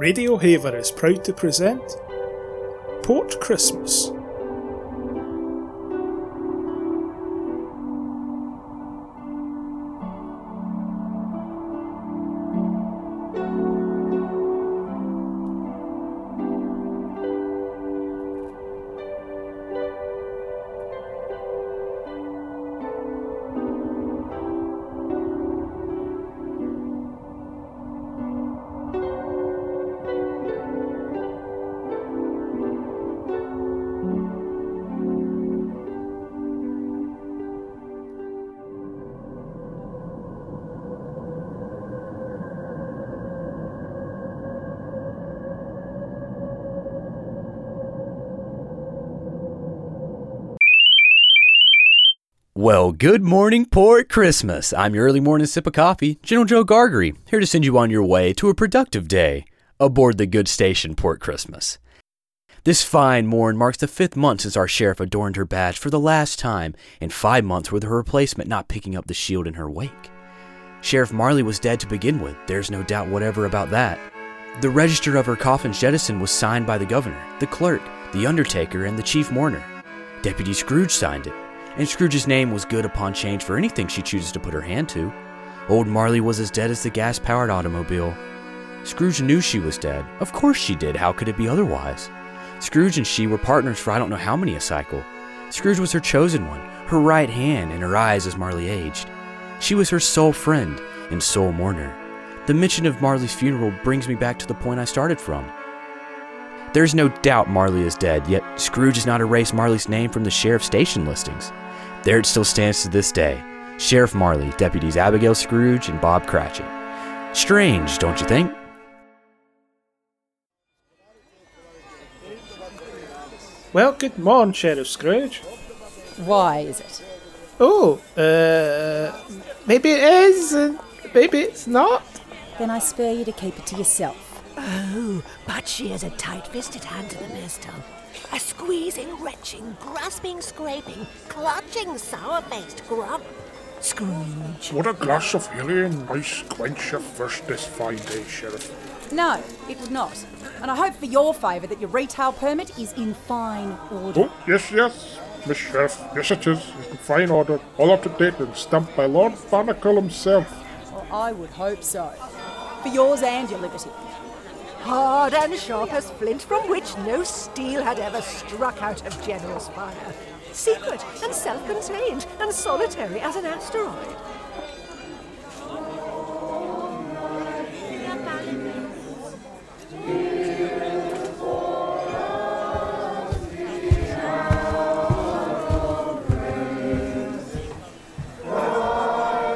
Radio Haver is proud to present Port Christmas. Well, good morning, Port Christmas. I'm your early morning sip of coffee, General Joe Gargery, here to send you on your way to a productive day aboard the good station, Port Christmas. This fine morn marks the 5th month since our sheriff adorned her badge for the last time, and 5 months with her replacement not picking up the shield in her wake. Sheriff Marley was dead to begin with, there's no doubt whatever about that. The register of her coffin's jettison was signed by the governor, the clerk, the undertaker, and the chief mourner. Deputy Scrooge signed it. And Scrooge's name was good upon change for anything she chooses to put her hand to. Old Marley was as dead as the gas-powered automobile. Scrooge knew she was dead. Of course she did. How could it be otherwise? Scrooge and she were partners for I don't know how many a cycle. Scrooge was her chosen one, her right hand, and her eyes as Marley aged. She was her sole friend and sole mourner. The mention of Marley's funeral brings me back to the point I started from. There's no doubt Marley is dead, yet Scrooge has not erased Marley's name from the sheriff's station listings. There it still stands to this day. Sheriff Marley, deputies Abigail Scrooge and Bob Cratchit. Strange, don't you think? Well, good morning, Sheriff Scrooge. Why is it? Oh, maybe it is, and maybe it's not. Then I spare you to keep it to yourself. Oh, but she is a tight-fisted hand to the Myrtle. A squeezing, retching, grasping, scraping, clutching, sour-faced grub. Scrooge. Would a glass of ale and rice quench your thirst this fine day, Sheriff? No, it would not. And I hope for your favour that your retail permit is in fine order. Oh, yes, Miss Sheriff. Yes, it is. It's in fine order. All up to date and stamped by Lord Fannacle himself. Well, I would hope so. For yours and your liberty. Hard and sharp as flint, from which no steel had ever struck out of General's fire. Secret and self-contained and solitary as an asteroid.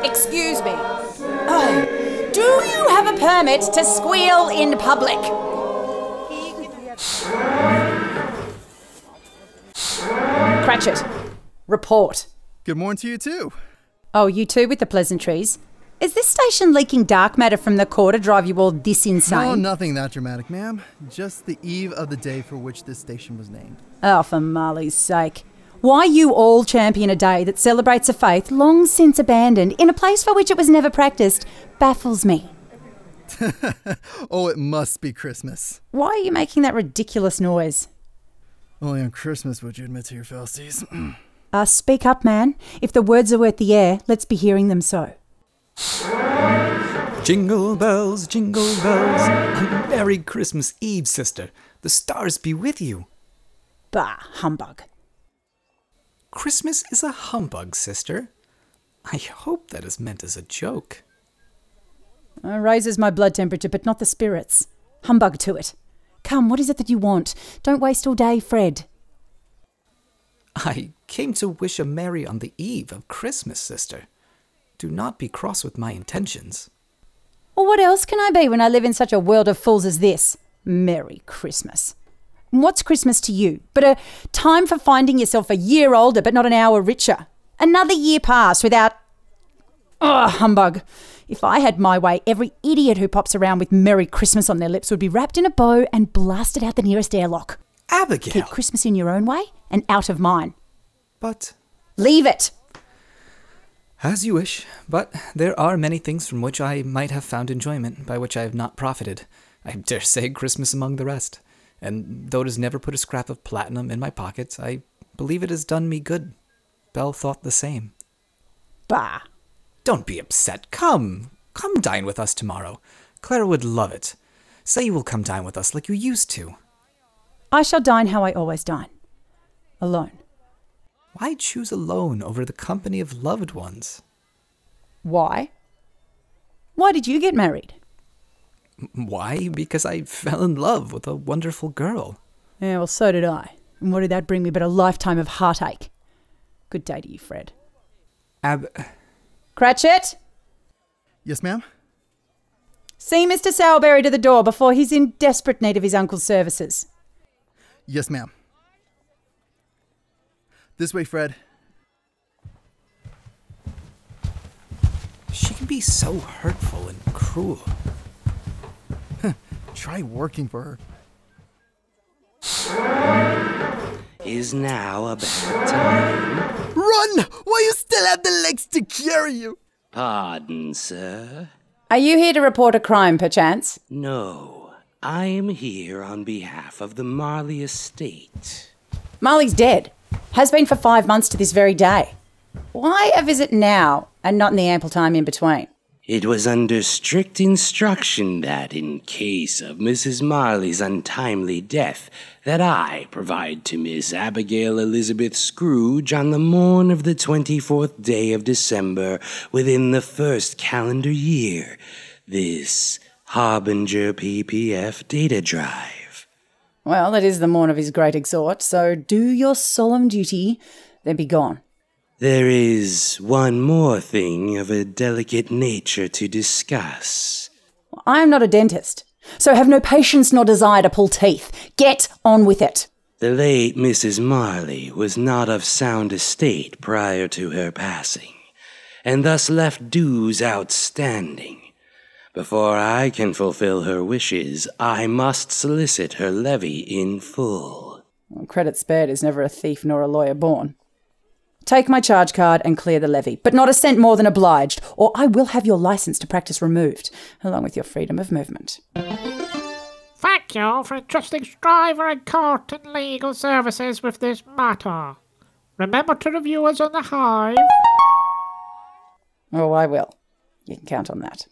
Excuse me. A permit to squeal in public. Cratchit, report. Good morning to you too. Oh, you too with the pleasantries. Is this station leaking dark matter from the core to drive you all this insane? Oh, nothing that dramatic, ma'am. Just the eve of the day for which this station was named. Oh, for Marley's sake. Why you all champion a day that celebrates a faith long since abandoned in a place for which it was never practiced baffles me. Oh, it must be Christmas. Why are you making that ridiculous noise? Only on Christmas would you admit to your falsities. Speak up, man. If the words are worth the air, let's be hearing them so. Jingle bells, jingle bells. A merry Christmas Eve, sister. The stars be with you. Bah, humbug. Christmas is a humbug, sister. I hope that is meant as a joke. Raises my blood temperature, but not the spirits. Humbug to it. Come, what is it that you want? Don't waste all day, Fred. I came to wish a merry on the eve of Christmas, sister. Do not be cross with my intentions. Well, what else can I be when I live in such a world of fools as this? Merry Christmas. What's Christmas to you? But a time for finding yourself a year older, but not an hour richer. Another year passed without... Oh, humbug. If I had my way, every idiot who pops around with Merry Christmas on their lips would be wrapped in a bow and blasted out the nearest airlock. Abigail! Keep Christmas in your own way and out of mine. But... Leave it! As you wish, but there are many things from which I might have found enjoyment by which I have not profited, I dare say Christmas among the rest, and though it has never put a scrap of platinum in my pocket, I believe it has done me good. Belle thought the same. Bah! Don't be upset. Come dine with us tomorrow. Clara would love it. Say you will come dine with us like you used to. I shall dine how I always dine. Alone. Why choose alone over the company of loved ones? Why? Why did you get married? Why? Because I fell in love with a wonderful girl. Yeah, well, so did I. And what did that bring me but a lifetime of heartache? Good day to you, Fred. Cratchit? Yes, ma'am? See Mr. Sowerberry to the door before he's in desperate need of his uncle's services. Yes, ma'am. This way, Fred. She can be so hurtful and cruel. Try working for her. Is now a bad time. Run! Why you still have the legs to carry you? Pardon, sir. Are you here to report a crime, perchance? No, I am here on behalf of the Marley estate. Marley's dead. Has been for 5 months to this very day. Why a visit now and not in the ample time in between? It was under strict instruction that in case of Mrs. Marley's untimely death that I provide to Miss Abigail Elizabeth Scrooge on the morn of the 24th day of December within the first calendar year, this Harbinger PPF data drive. Well, it is the morn of his great exhort, so do your solemn duty, then be gone. There is one more thing of a delicate nature to discuss. I am not a dentist, so have no patience nor desire to pull teeth. Get on with it. The late Mrs. Marley was not of sound estate prior to her passing, and thus left dues outstanding. Before I can fulfill her wishes, I must solicit her levy in full. Credit spared is never a thief nor a lawyer born. Take my charge card and clear the levy, but not a cent more than obliged, or I will have your license to practice removed, along with your freedom of movement. Thank you for trusting Stryver and Court and legal services with this matter. Remember to review us on the Hive. Oh, I will. You can count on that.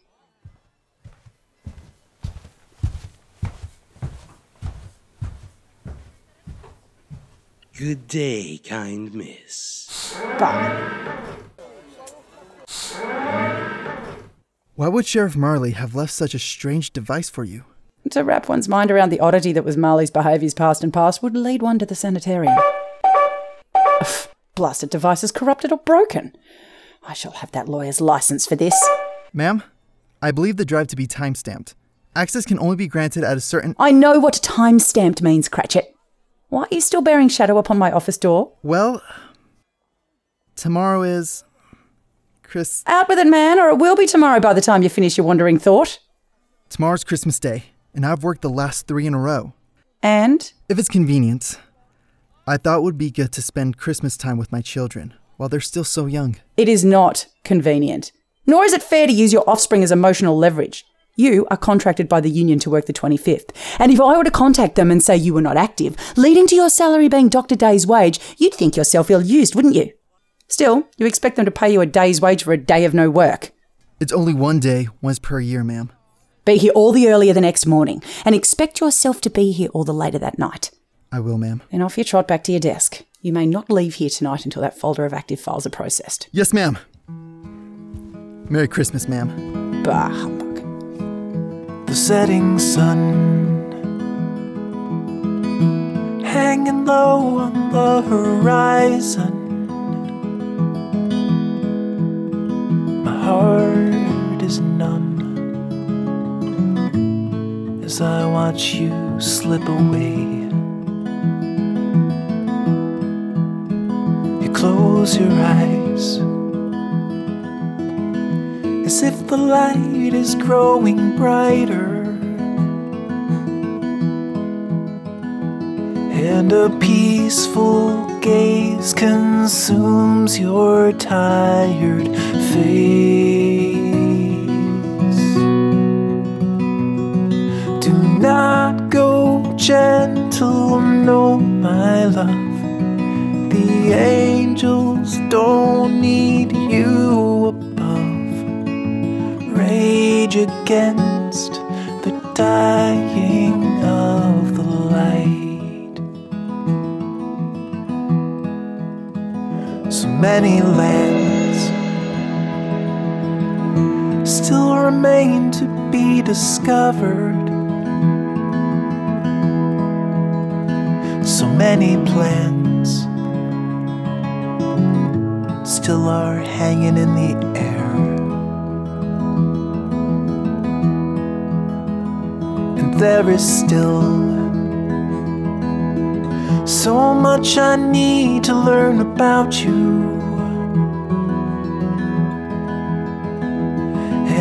Good day, kind miss. Bye. Why would Sheriff Marley have left such a strange device for you? To wrap one's mind around the oddity that was Marley's behaviours past and past would lead one to the sanitarium. Blasted device is corrupted or broken. I shall have that lawyer's license for this. Ma'am, I believe the drive to be time-stamped. Access can only be granted at a certain... I know what time-stamped means, Cratchit. Why are you still bearing shadow upon my office door? Well, tomorrow is... Out with it, man, or it will be tomorrow by the time you finish your wandering thought. Tomorrow's Christmas Day, and I've worked the last 3 in a row. And? If it's convenient, I thought it would be good to spend Christmas time with my children while they're still so young. It is not convenient. Nor is it fair to use your offspring as emotional leverage. You are contracted by the union to work the 25th, and if I were to contact them and say you were not active, leading to your salary being docked a day's wage, you'd think yourself ill-used, wouldn't you? Still, you expect them to pay you a day's wage for a day of no work. It's only one day, once per year, ma'am. Be here all the earlier the next morning, and expect yourself to be here all the later that night. I will, ma'am. Then off you trot back to your desk. You may not leave here tonight until that folder of active files are processed. Yes, ma'am. Merry Christmas, ma'am. Bah, humbug. The setting sun hanging low on the horizon. My heart is numb as I watch you slip away. You close your eyes as if the light is growing brighter, and a peaceful gaze consumes your tired face. Do not go gentle, no, my love. The angels don't need you above. Rage against the dying of the light. So many lands still remain to be discovered. So many plans still are hanging in the air. And there is still so much I need to learn about you.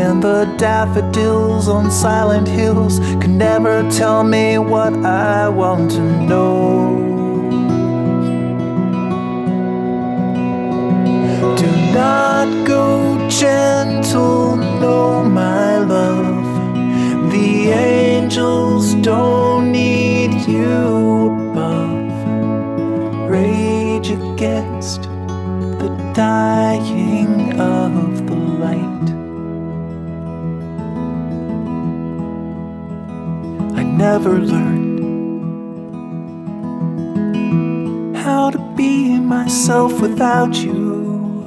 And the daffodils on silent hills can never tell me what I want to know. Do not go gentle, no, my love. The angels don't need you above. Rage against the dying of the light. Never learned how to be myself without you.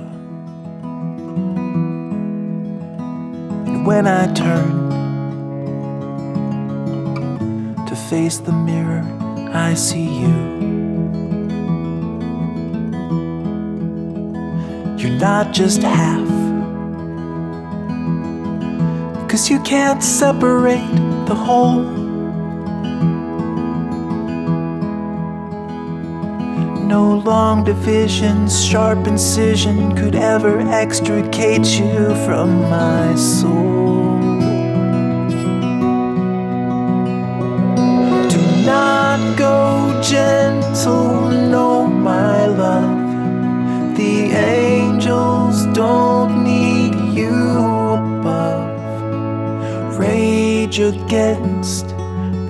And when I turn to face the mirror, I see you. You're not just half, 'cause you can't separate the whole. No long division, sharp incision could ever extricate you from my soul. Do not go gentle, no, my love. The angels don't need you above. Rage against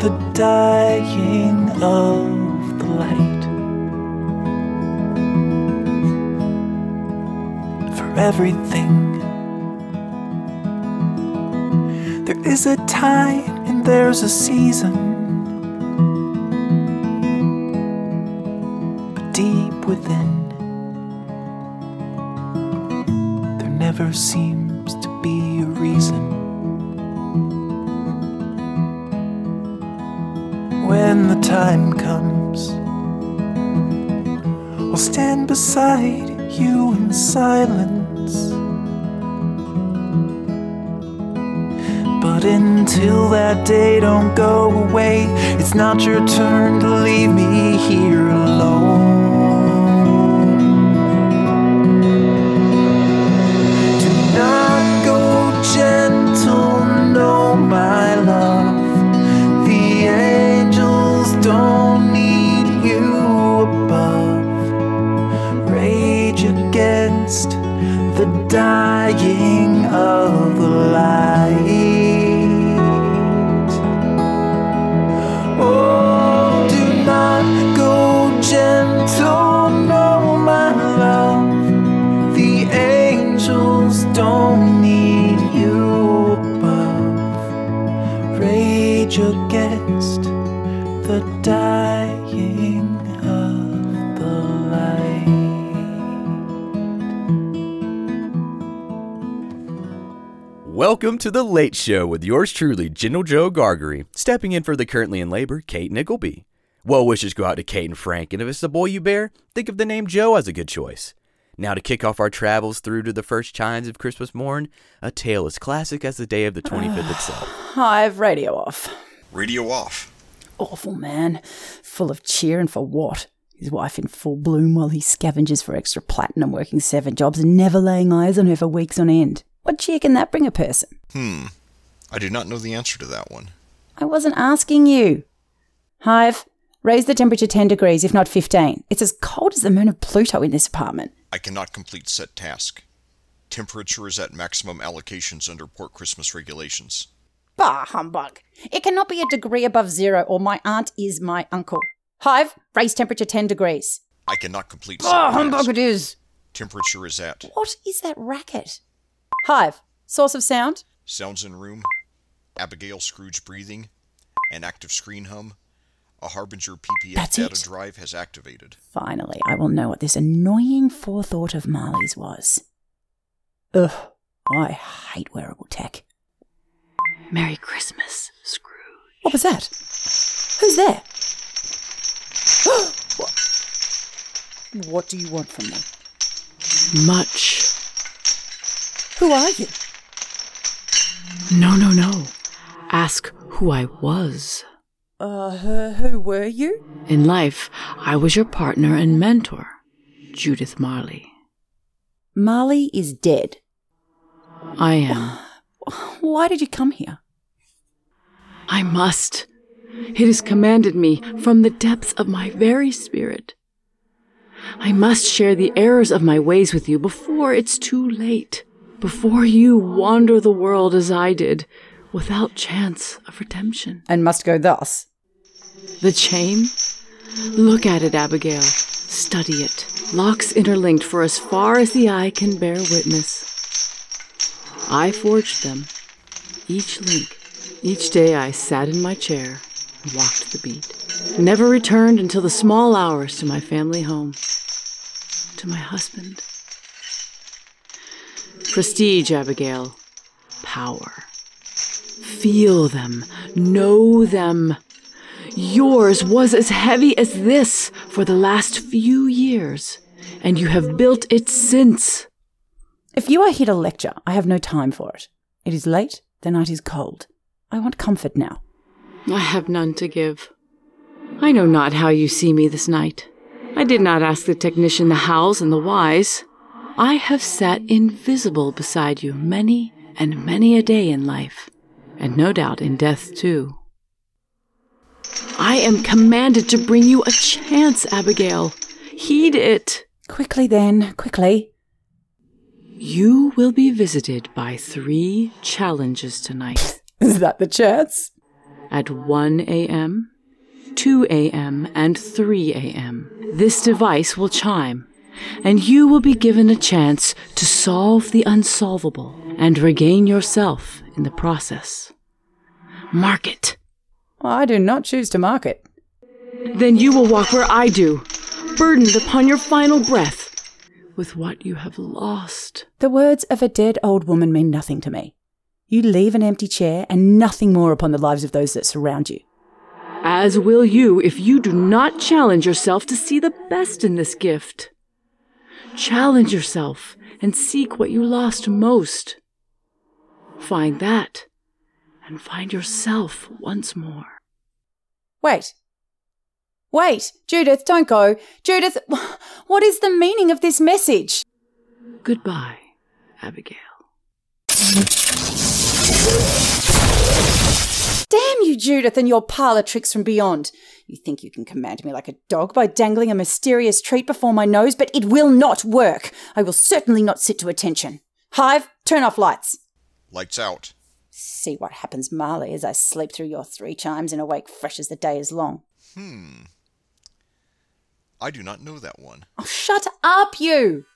the dying of the light. Everything. There is a time and there's a season, but deep within, there never seems to be a reason. When the time comes, I'll stand beside you in silence. But until that day, don't go away. It's not your turn to leave me here alone. Do not go gentle, no, my love. The angels don't need you above. Rage against the dying of the light. Against the dying of the light. Welcome to The Late Show with yours truly, General Joe Gargery, stepping in for the currently in labor, Kate Nickleby. Well wishes go out to Kate and Frank, and if it's the boy you bear, think of the name Joe as a good choice. Now to kick off our travels through to the first chimes of Christmas morn, a tale as classic as the day of the 25th itself. I've radio off. Radio off? Awful man. Full of cheer and for what? His wife in full bloom while he scavenges for extra platinum, working 7 jobs and never laying eyes on her for weeks on end. What cheer can that bring a person? I do not know the answer to that one. I wasn't asking you. Hive, raise the temperature 10 degrees, if not 15. It's as cold as the moon of Pluto in this apartment. I cannot complete set task. Temperature is at maximum allocations under Port Christmas regulations. Bah, humbug. It cannot be a degree above zero, or my aunt is my uncle. Hive, raise temperature 10 degrees. I cannot complete... Bah, humbug it is. Temperature is at... What is that racket? Hive, source of sound? Sounds in room. Abigail Scrooge breathing. An active screen hum. A Harbinger PPF That's data it. Drive has activated. Finally, I will know what this annoying forethought of Marley's was. Ugh, I hate wearable tech. Merry Christmas, Scrooge. What was that? Who's there? What do you want from me? Much. Who are you? No. Ask who I was. Who were you? In life, I was your partner and mentor, Judith Marley. Marley is dead. I am. Why did you come here? I must. It has commanded me from the depths of my very spirit. I must share the errors of my ways with you before it's too late, before you wander the world as I did, without chance of redemption. And must go thus. The chain? Look at it, Abigail. Study it. Locks interlinked for as far as the eye can bear witness. I forged them, each link. Each day I sat in my chair and walked the beat. Never returned until the small hours to my family home, to my husband. Prestige, Abigail. Power. Feel them. Know them. Yours was as heavy as this for the last few years, and you have built it since. If you are here to lecture, I have no time for it. It is late, the night is cold. I want comfort now. I have none to give. I know not how you see me this night. I did not ask the technician the hows and the whys. I have sat invisible beside you many and many a day in life, and no doubt in death too. I am commanded to bring you a chance, Abigail. Heed it. Quickly then, quickly. You will be visited by 3 challenges tonight. Is that the chance? At 1 a.m., 2 a.m., and 3 a.m., this device will chime, and you will be given a chance to solve the unsolvable and regain yourself in the process. Mark it. I do not choose to mark it. Then you will walk where I do, burdened upon your final breath with what you have lost. The words of a dead old woman mean nothing to me. You leave an empty chair and nothing more upon the lives of those that surround you. As will you if you do not challenge yourself to see the best in this gift. Challenge yourself and seek what you lost most. Find that and find yourself once more. Wait, Judith, don't go. Judith, what is the meaning of this message? Goodbye, Abigail. Damn you, Judith, and your parlour tricks from beyond. You think you can command me like a dog by dangling a mysterious treat before my nose, but it will not work. I will certainly not sit to attention. Hive, turn off lights. Lights out. See what happens, Marley, as I sleep through your 3 chimes and awake fresh as the day is long. I do not know that one. Oh, shut up, you!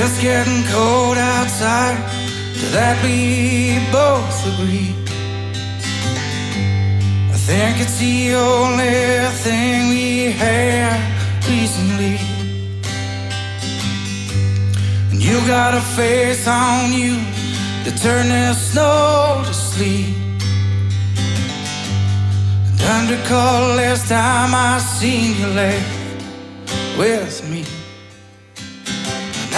It's getting cold outside, to that we both agree. I think it's the only thing we had recently. And you got a face on you to turn the snow to sleep. And under cold last time I seen you laugh with me.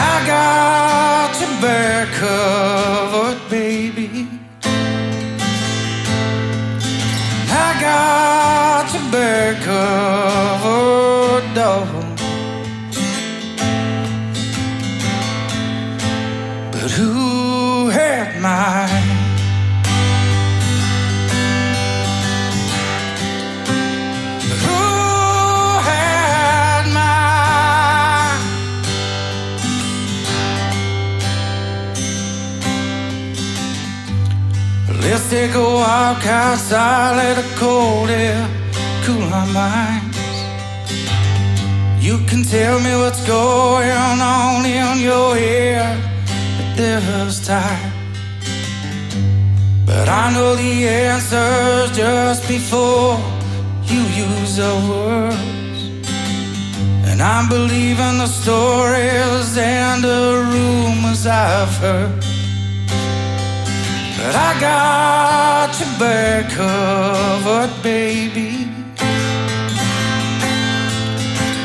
I got your back covered, baby. I got your back covered, dog. But who had mine? Let's take a walk outside, let the cold air cool our minds. You can tell me what's going on in your head at this time, but I know the answers just before you use the words. And I'm believing the stories and the rumors I've heard. But I got your back covered, baby.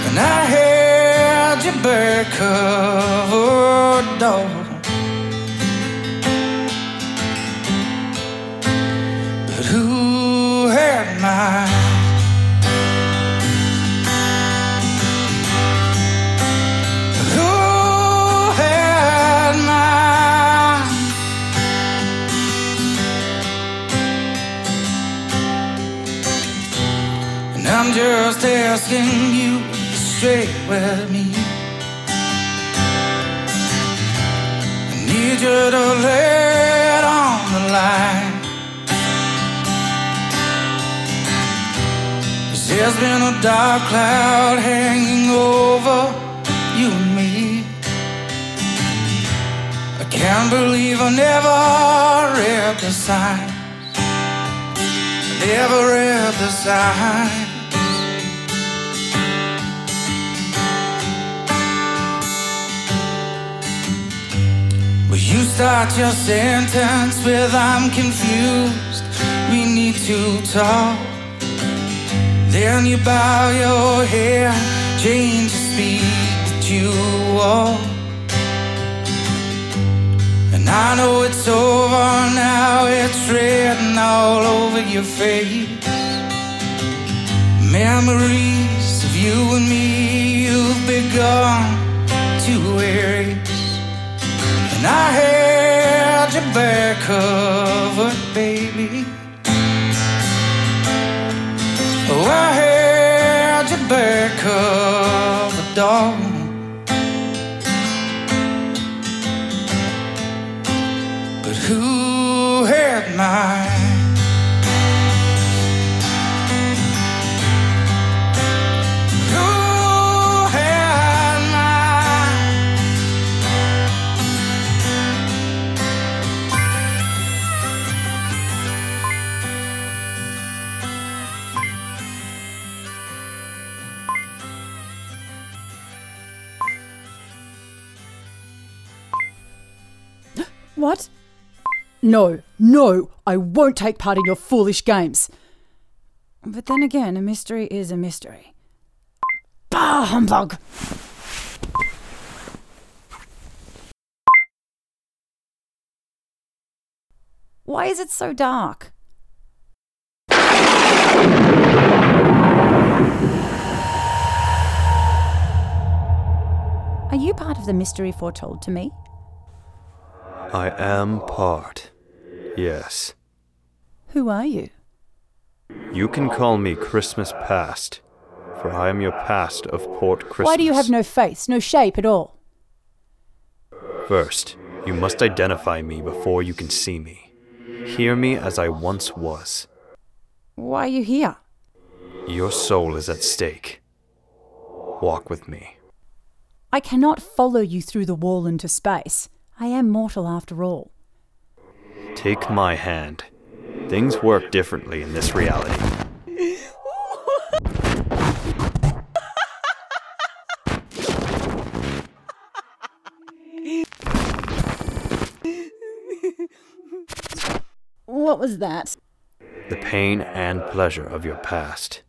And I had your back covered, dog. But who had mine? I'm just asking you to be straight with me. I need you to lay it on the line. 'Cause there's been a dark cloud hanging over you and me. I can't believe I never read the signs. Never read the signs. You start your sentence with "I'm confused, we need to talk." Then you bow your head, change the speed that you walk. And I know it's over now, it's written all over your face. Memories of you and me you've begun to erase. And I had your back covered, baby. Oh, I had your back covered, dog. But who had mine? What? No, I won't take part in your foolish games. But then again, a mystery is a mystery. Bah, humbug! Why is it so dark? Are you part of the mystery foretold to me? I am part, yes. Who are you? You can call me Christmas Past, for I am your past of Port Christmas. Why do you have no face, no shape at all? First, you must identify me before you can see me. Hear me as I once was. Why are you here? Your soul is at stake. Walk with me. I cannot follow you through the wall into space. I am mortal after all. Take my hand. Things work differently in this reality. What was that? The pain and pleasure of your past.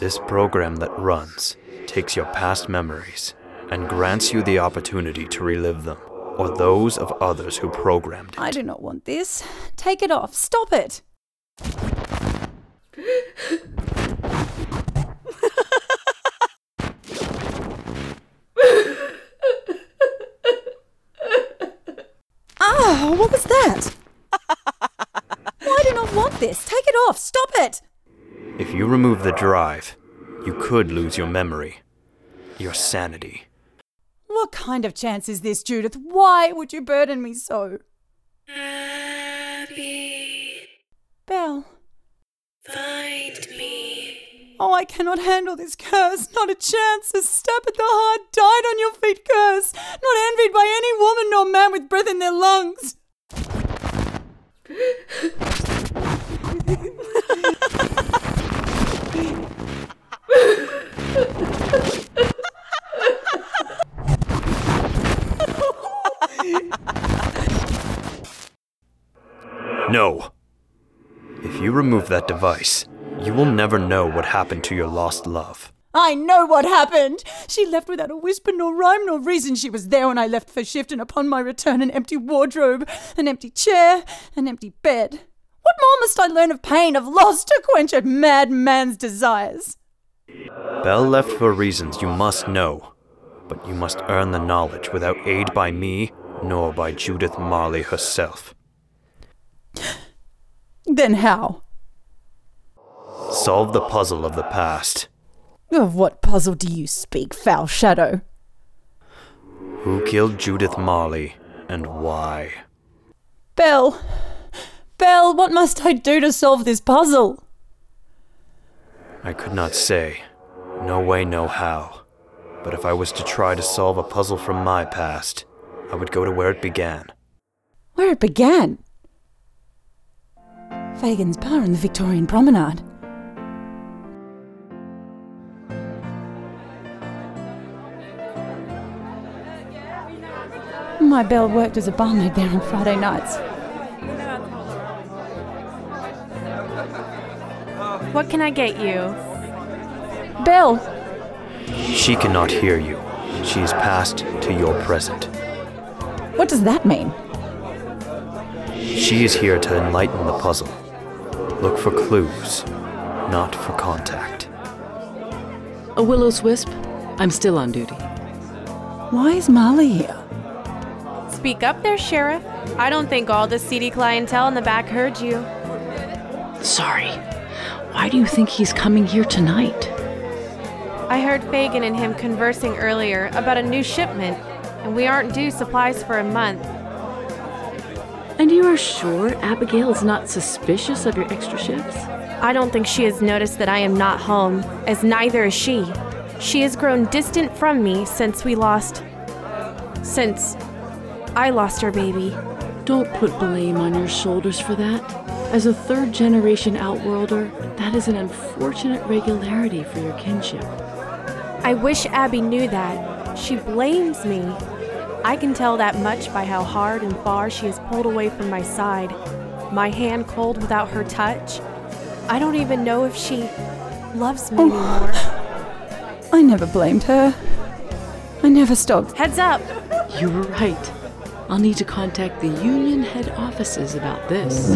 This program that runs takes your past memories and grants you the opportunity to relive them, or those of others who programmed it. I do not want this. Take it off. Stop it! Oh, what was that? Why do not want this? Take it off. Stop it! If you remove the drive, you could lose your memory, your sanity. What kind of chance is this, Judith? Why would you burden me so? Abby. Belle. Find me. Oh, I cannot handle this curse. Not a chance. A stab at the heart, died on your feet curse. Not envied by any woman nor man with breath in their lungs. No. If you remove that device, you will never know what happened to your lost love. I know what happened! She left without a whisper, nor rhyme, nor reason. She was there when I left for shift, and upon my return, an empty wardrobe, an empty chair, an empty bed. What more must I learn of pain, of loss, to quench a madman's desires? Belle left for reasons you must know, but you must earn the knowledge without aid by me, nor by Judith Marley herself. Then how? Solve the puzzle of the past. Of what puzzle do you speak, foul shadow? Who killed Judith Marley, and why? Belle! Belle, what must I do to solve this puzzle? I could not say. No way, no how. But if I was to try to solve a puzzle from my past, I would go to where it began. Where it began? Fagan's bar on the Victorian promenade. My Belle worked as a barmaid there on Friday nights. What can I get you? Belle! She cannot hear you. She is past to your present. What does that mean? She is here to enlighten the puzzle. Look for clues, not for contact. A Willow's Wisp, I'm still on duty. Why is Molly here? Speak up there, Sheriff. I don't think all the seedy clientele in the back heard you. Sorry. Why do you think he's coming here tonight? I heard Fagan and him conversing earlier about a new shipment, and we aren't due supplies for a month. And you are sure Abigail is not suspicious of your extra shifts? I don't think she has noticed that I am not home, as neither is she. She has grown distant from me since I lost her baby. Don't put blame on your shoulders for that. As a third-generation outworlder, that is an unfortunate regularity for your kinship. I wish Abby knew that. She blames me. I can tell that much by how hard and far she is pulled away from my side. My hand cold without her touch. I don't even know if she loves me anymore. I never blamed her. I never stopped. Heads up! You were right. I'll need to contact the union head offices about this.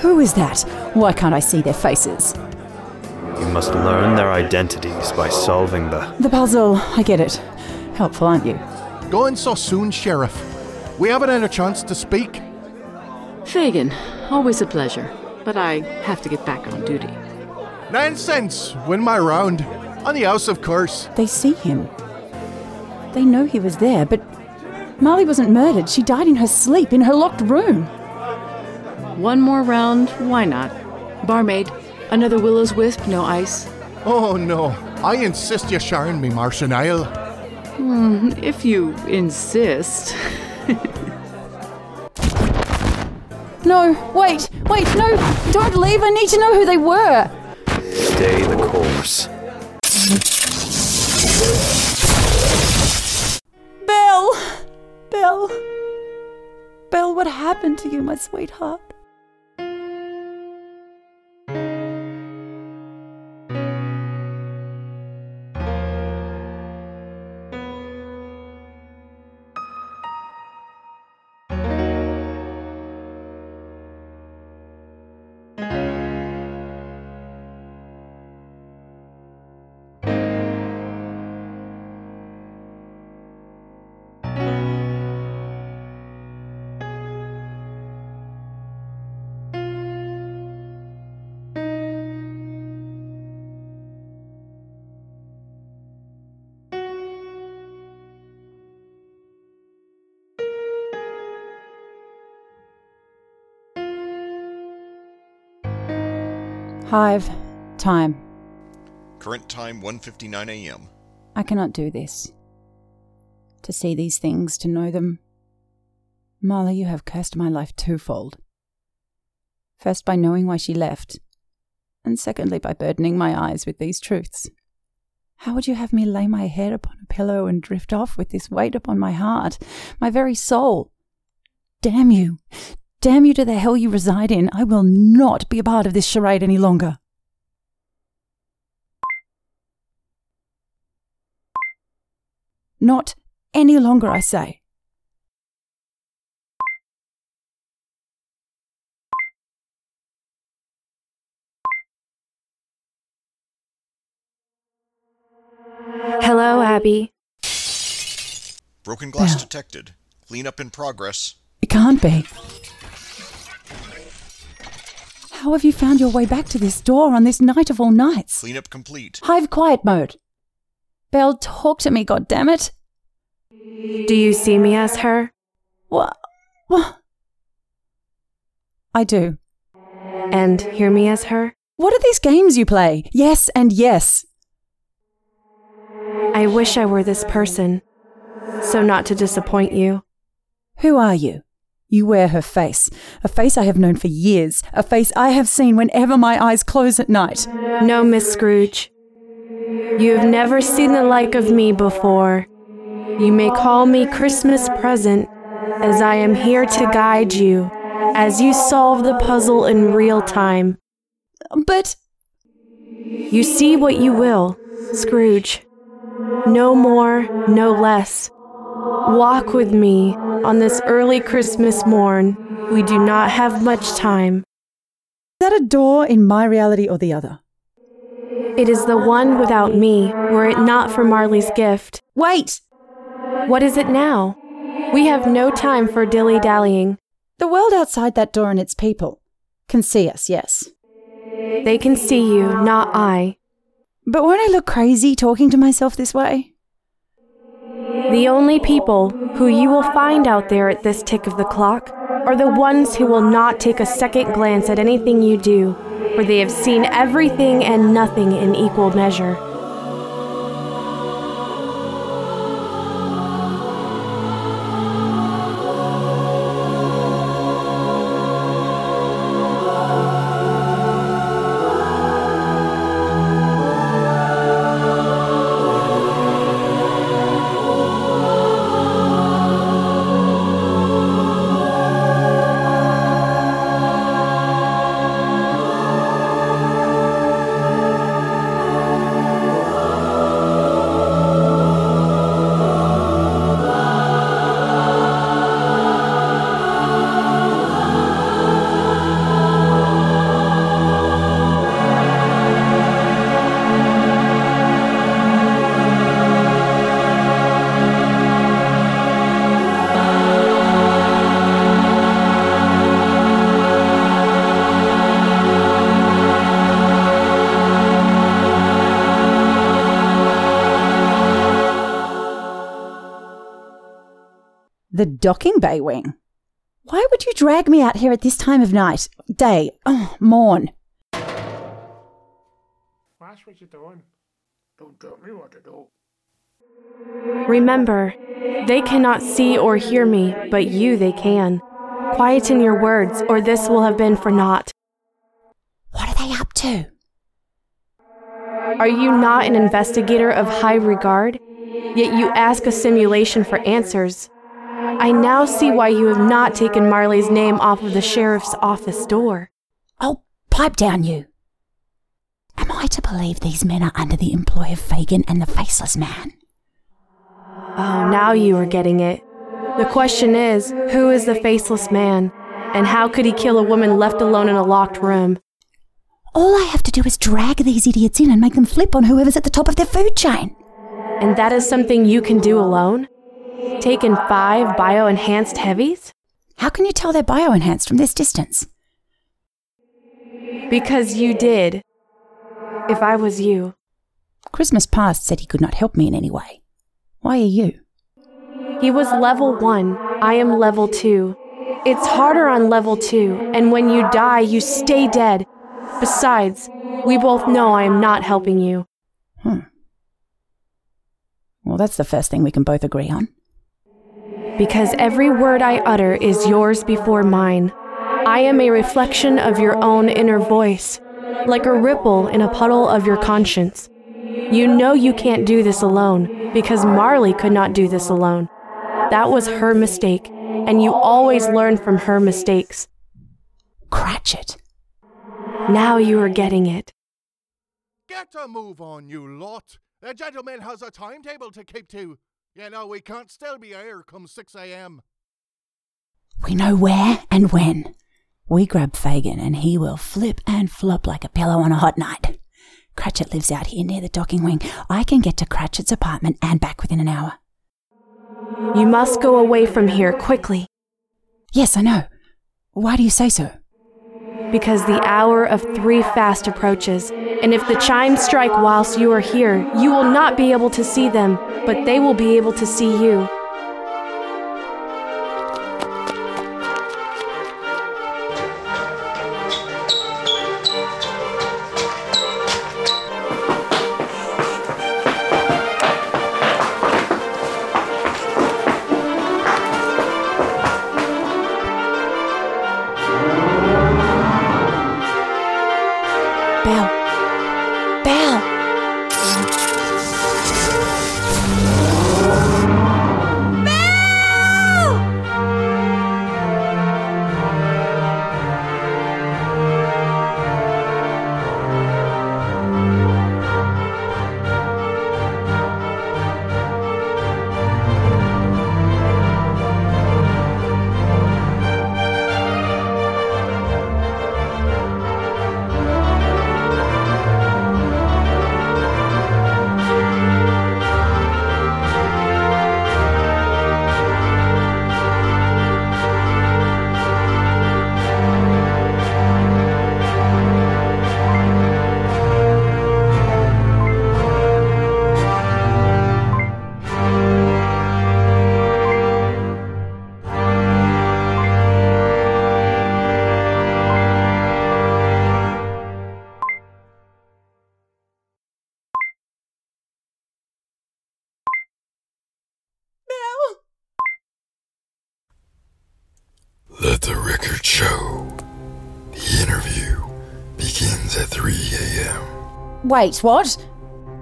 Who is that? Why can't I see their faces? You must learn their identities by solving the puzzle. I get it. Helpful, aren't you? Going so soon, Sheriff. We haven't had a chance to speak. Fagan, always a pleasure, but I have to get back on duty. Nonsense! Win my round. On the house, of course. They see him. They know he was there, but Molly wasn't murdered. She died in her sleep, in her locked room. One more round, why not? Barmaid, another Willow's Wisp, no ice. Oh, no. I insist you sharon me, Martian Isle. If you insist. No, wait, no, don't leave. I need to know who they were. Stay the course. Belle, what happened to you, my sweetheart? Hive. Time. Current time, 1:59 a.m. I cannot do this. To see these things, to know them. Marley, you have cursed my life twofold. First, by knowing why she left, and secondly, by burdening my eyes with these truths. How would you have me lay my head upon a pillow and drift off with this weight upon my heart, my very soul? Damn you! Damn you to the hell you reside in! I will not be a part of this charade any longer! Not any longer, I say. Hello, Abby. Broken glass detected. Cleanup in progress. It can't be. How have you found your way back to this door on this night of all nights? Cleanup complete. Hive quiet mode. Belle, talk to me, goddammit. Do you see me as her? What? I do. And hear me as her? What are these games you play? Yes and yes. I wish I were this person, so not to disappoint you. Who are you? You wear her face. A face I have known for years. A face I have seen whenever my eyes close at night. No, Miss Scrooge. You have never seen the like of me before. You may call me Christmas Present, as I am here to guide you, as you solve the puzzle in real time. But... You see what you will, Scrooge. No more, no less. Walk with me on this early Christmas morn. We do not have much time. Is that a door in my reality or the other? It is the one without me, were it not for Marley's gift. Wait! What is it now? We have no time for dilly-dallying. The world outside that door and its people can see us, yes. They can see you, not I. But won't I look crazy talking to myself this way? The only people who you will find out there at this tick of the clock are the ones who will not take a second glance at anything you do, for they have seen everything and nothing in equal measure. The docking bay wing? Why would you drag me out here at this time of night? Day. Oh, morn. Flash, what you doing? Don't tell me what to do. Remember, they cannot see or hear me, but you they can. Quieten your words, or this will have been for naught. What are they up to? Are you not an investigator of high regard? Yet you ask a simulation for answers. I now see why you have not taken Marley's name off of the sheriff's office door. Oh, pipe down you. Am I to believe these men are under the employ of Fagin and the Faceless Man? Oh, now you are getting it. The question is, who is the Faceless Man? And how could he kill a woman left alone in a locked room? All I have to do is drag these idiots in and make them flip on whoever's at the top of their food chain. And that is something you can do alone? Taken 5 bio-enhanced heavies? How can you tell they're bio-enhanced from this distance? Because you did. If I was you. Christmas Past said he could not help me in any way. Why are you? He was level 1. I am level 2. It's harder on level 2, and when you die, you stay dead. Besides, We both know I am not helping you. Well, that's the first thing we can both agree on. Because every word I utter is yours before mine. I am a reflection of your own inner voice, like a ripple in a puddle of your conscience. You know you can't do this alone, because Marley could not do this alone. That was her mistake, and you always learn from her mistakes. Cratchit. Now you are getting it. Get a move on, you lot. The gentleman has a timetable to keep to. You know, we can't still be here come 6 a.m. We know where and when. We grab Fagin and he will flip and flop like a pillow on a hot night. Cratchit lives out here near the docking wing. I can get to Cratchit's apartment and back within an hour. You must go away from here quickly. Yes, I know. Why do you say so? Because the hour of 3 fast approaches, and if the chimes strike whilst you are here, you will not be able to see them, but they will be able to see you. Let the record show. The interview begins at 3 a.m. Wait, what?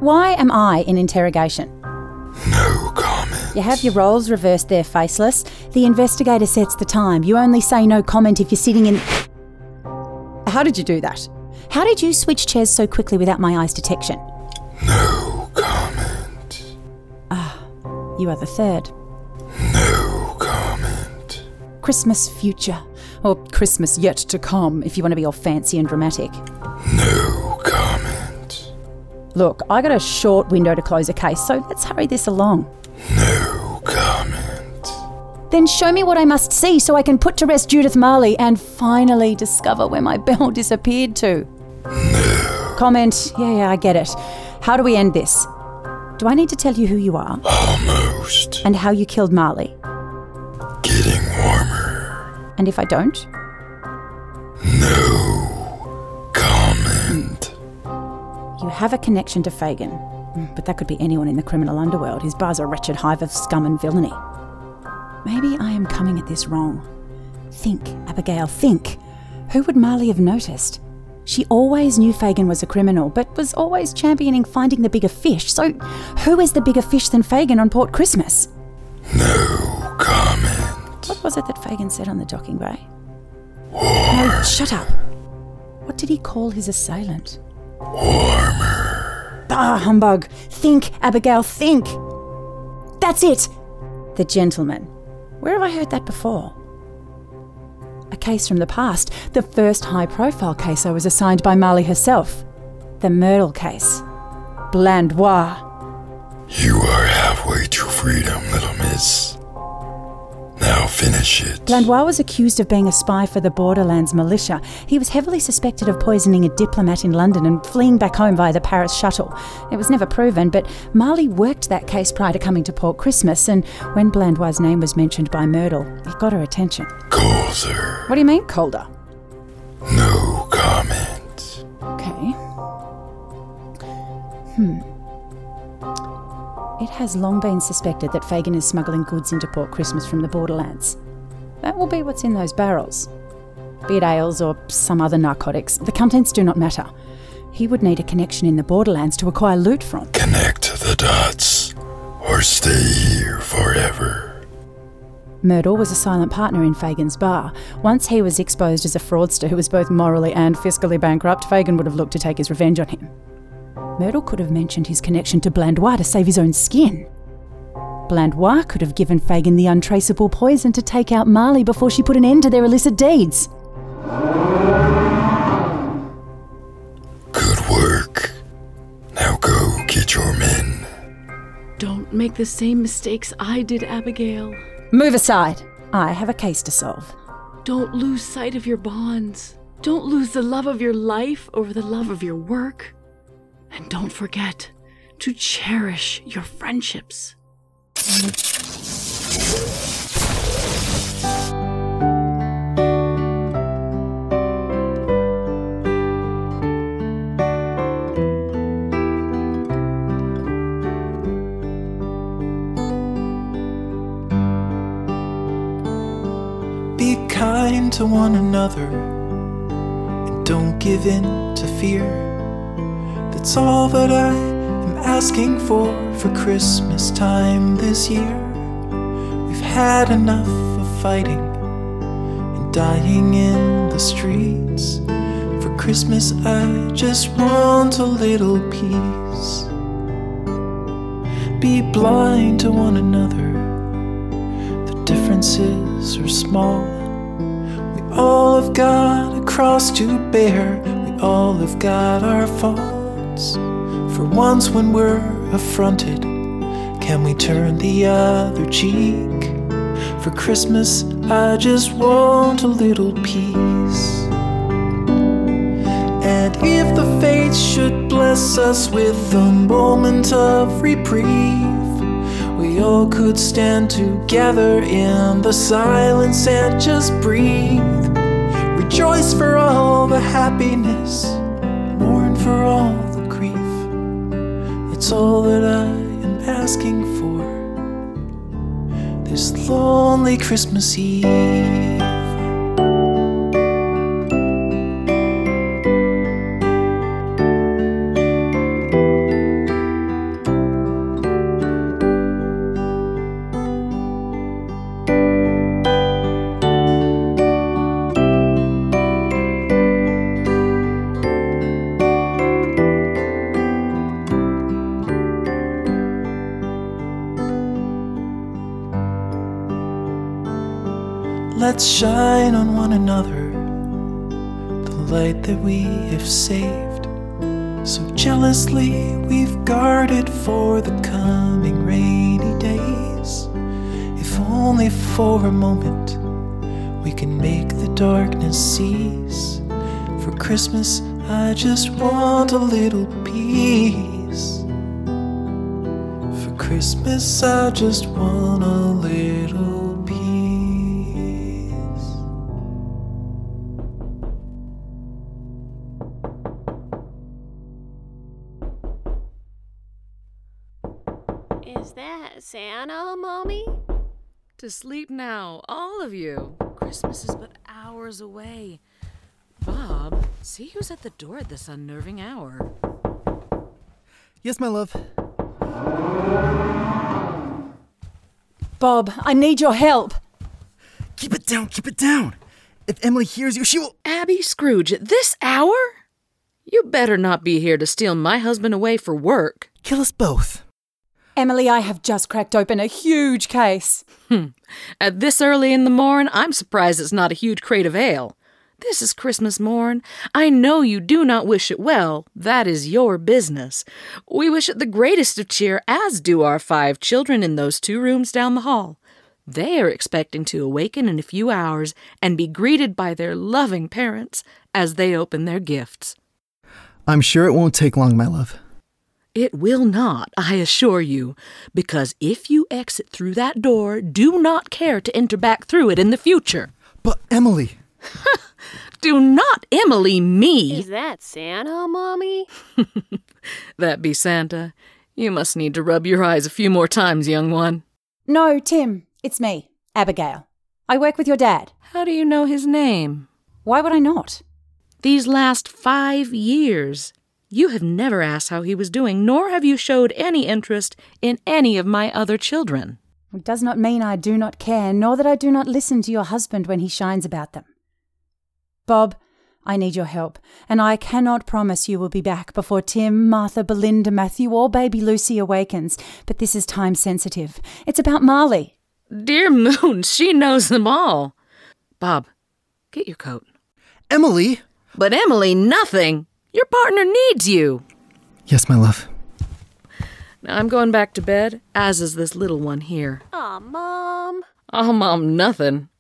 Why am I in interrogation? No comment. You have your roles reversed there, faceless. The investigator sets the time. You only say no comment if you're sitting in... How did you do that? How did you switch chairs so quickly without my eyes' detection? No comment. You are the third. Christmas Future, or Christmas Yet to Come, if you want to be all fancy and dramatic. No comment. Look, I got a short window to close a case, so let's hurry this along. No comment. Then show me what I must see so I can put to rest Judith Marley and finally discover where my bell disappeared to. No. Comment. Yeah, I get it. How do we end this? Do I need to tell you who you are? Almost. And how you killed Marley? Getting warmer. And if I don't? No comment. You have a connection to Fagin, but that could be anyone in the criminal underworld. His bar's a wretched hive of scum and villainy. Maybe I am coming at this wrong. Think, Abigail, think. Who would Marley have noticed? She always knew Fagin was a criminal, but was always championing finding the bigger fish. So who is the bigger fish than Fagin on Port Christmas? No comment. What was it that Fagin said on the docking bay? Warmer. No, shut up. What did he call his assailant? Warmer. Ah, humbug. Think, Abigail, think. That's it. The gentleman. Where have I heard that before? A case from the past. The first high-profile case I was assigned by Marley herself. The Myrtle case. Blandois. You are halfway to freedom, little miss. Now finish it. Blandois was accused of being a spy for the Borderlands militia. He was heavily suspected of poisoning a diplomat in London and fleeing back home via the Paris shuttle. It was never proven, but Marley worked that case prior to coming to Port Christmas, and when Blandois' name was mentioned by Myrtle, it got her attention. Colder. What do you mean, colder? No comment. Okay. It has long been suspected that Fagin is smuggling goods into Port Christmas from the Borderlands. That will be what's in those barrels. Be it ales or some other narcotics, the contents do not matter. He would need a connection in the Borderlands to acquire loot from. Connect the dots, or stay here forever. Myrtle was a silent partner in Fagan's bar. Once he was exposed as a fraudster who was both morally and fiscally bankrupt, Fagin would have looked to take his revenge on him. Myrtle could have mentioned his connection to Blandois to save his own skin. Blandois could have given Fagin the untraceable poison to take out Marley before she put an end to their illicit deeds. Good work. Now go get your men. Don't make the same mistakes I did, Abigail. Move aside. I have a case to solve. Don't lose sight of your bonds. Don't lose the love of your life over the love of your work. And don't forget to cherish your friendships. Be kind to one another and don't give in to fear. It's all that I am asking for Christmas time this year. We've had enough of fighting and dying in the streets. For Christmas I just want a little peace. Be blind to one another, the differences are small. We all have got a cross to bear, we all have got our faults. For once when we're affronted, can we turn the other cheek? For Christmas, I just want a little peace. And if the fates should bless us with a moment of reprieve, we all could stand together in the silence and just breathe. Rejoice for all the happiness, mourn for all. It's all that I am asking for this lonely Christmas Eve. Let's shine on one another, the light that we have saved. So jealously we've guarded for the coming rainy days. If only for a moment we can make the darkness cease. For Christmas I just want a little peace. For Christmas I just want a little. Is that Santa, Mommy? To sleep now, all of you. Christmas is but hours away. Bob, see who's at the door at this unnerving hour. Yes, my love. Bob, I need your help. Keep it down, keep it down. If Emily hears you, she will... Abby Scrooge, at this hour? You better not be here to steal my husband away for work. Kill us both. Emily, I have just cracked open a huge case. At this early in the morn, I'm surprised it's not a huge crate of ale. This is Christmas morn. I know you do not wish it well. That is your business. We wish it the greatest of cheer, as do our 5 children in those 2 rooms down the hall. They are expecting to awaken in a few hours and be greeted by their loving parents as they open their gifts. I'm sure it won't take long, my love. It will not, I assure you, because if you exit through that door, do not care to enter back through it in the future. But, Emily... Do not Emily me! Is that Santa, Mommy? That be Santa. You must need to rub your eyes a few more times, young one. No, Tim. It's me, Abigail. I work with your dad. How do you know his name? Why would I not? These last 5 years, you have never asked how he was doing, nor have you showed any interest in any of my other children. It does not mean I do not care, nor that I do not listen to your husband when he shines about them. Bob, I need your help, and I cannot promise you will be back before Tim, Martha, Belinda, Matthew, or baby Lucy awakens, but this is time sensitive. It's about Marley. Dear Moon, she knows them all. Bob, get your coat. Emily! But Emily, nothing! Your partner needs you! Yes, my love. Now I'm going back to bed, as is this little one here. Aw, Mom. Aw, Mom, nothing.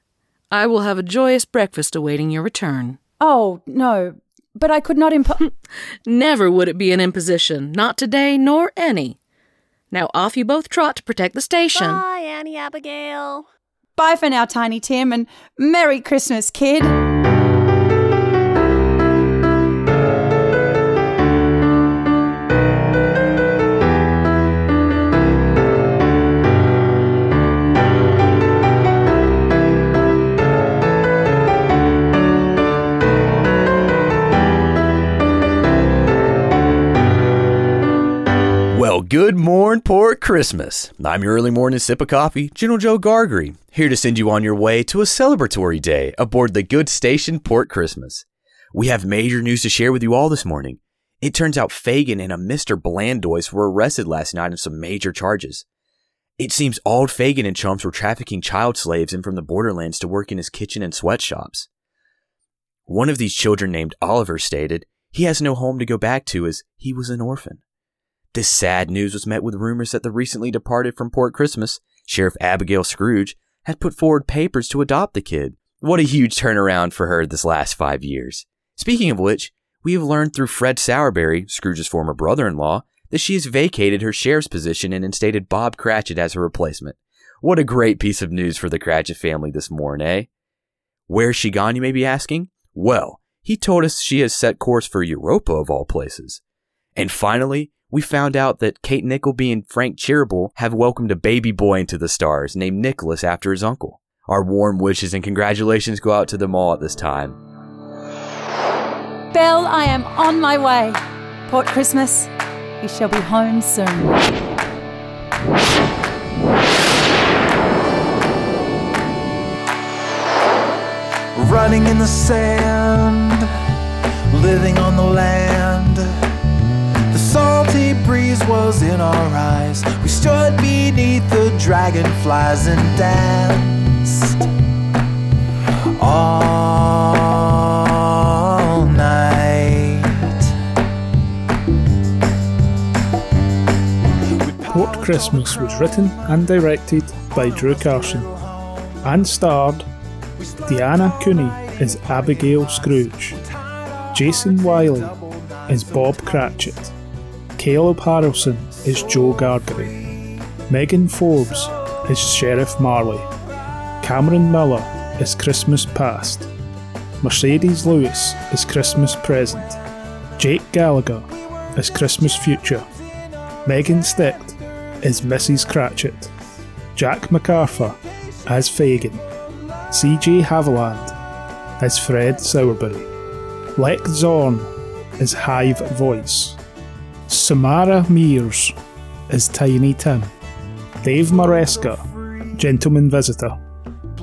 I will have a joyous breakfast awaiting your return. Oh, no, but I could not Never would it be an imposition, not today nor any. Now off you both trot to protect the station. Bye, Annie Abigail. Bye for now, Tiny Tim, and Merry Christmas, kid. Good morning, Port Christmas. I'm your early morning sip of coffee, General Joe Gargery, here to send you on your way to a celebratory day aboard the good station Port Christmas. We have major news to share with you all this morning. It turns out Fagan and a Mr. Blandois were arrested last night on some major charges. It seems old Fagan and chums were trafficking child slaves in from the Borderlands to work in his kitchen and sweatshops. One of these children named Oliver stated he has no home to go back to as he was an orphan. This sad news was met with rumors that the recently departed from Port Christmas, Sheriff Abigail Scrooge, had put forward papers to adopt the kid. What a huge turnaround for her this last 5 years. Speaking of which, we have learned through Fred Sowerberry, Scrooge's former brother-in-law, that she has vacated her sheriff's position and instated Bob Cratchit as her replacement. What a great piece of news for the Cratchit family this morning, eh? Where's she gone, you may be asking? Well, he told us she has set course for Europa of all places. And finally, we found out that Kate Nickleby and Frank Cheeryble have welcomed a baby boy into the stars named Nicholas after his uncle. Our warm wishes and congratulations go out to them all at this time. Belle, I am on my way. Port Christmas, we shall be home soon. Running in the sand, living on the land. Salty breeze was in our eyes. We stood beneath the dragonflies and danced all night. Port Christmas was written and directed by Drew Carson and starred Deanna Cooney as Abigail Scrooge, Jason Wiley as Bob Cratchit, Caleb Harrelson is Joe Gargery, Megan Forbes is Sheriff Marley, Cameron Miller is Christmas Past, Mercedes Lewis is Christmas Present, Jake Gallagher is Christmas Future, Megan Sticht is Mrs. Cratchit, Jack McArthur as Fagan, CJ Haviland as Fred Sowerberry, Lech Zorn is Hive Voice, Samara Mears is Tiny Tim, Dave Maresca, Gentleman Visitor,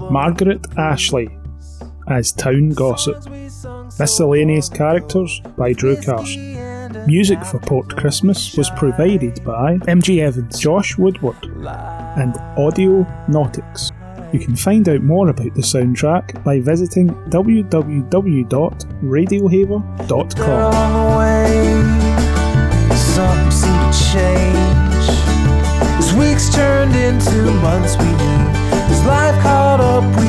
Margaret Ashley as Town Gossip. Miscellaneous characters by Drew Carson. Music for Port Christmas was provided by MG Evans, Josh Woodward, and Audio Nautics. You can find out more about the soundtrack by visiting www.radiohaver.com. Something seemed to change as weeks turned into months we knew as life caught up.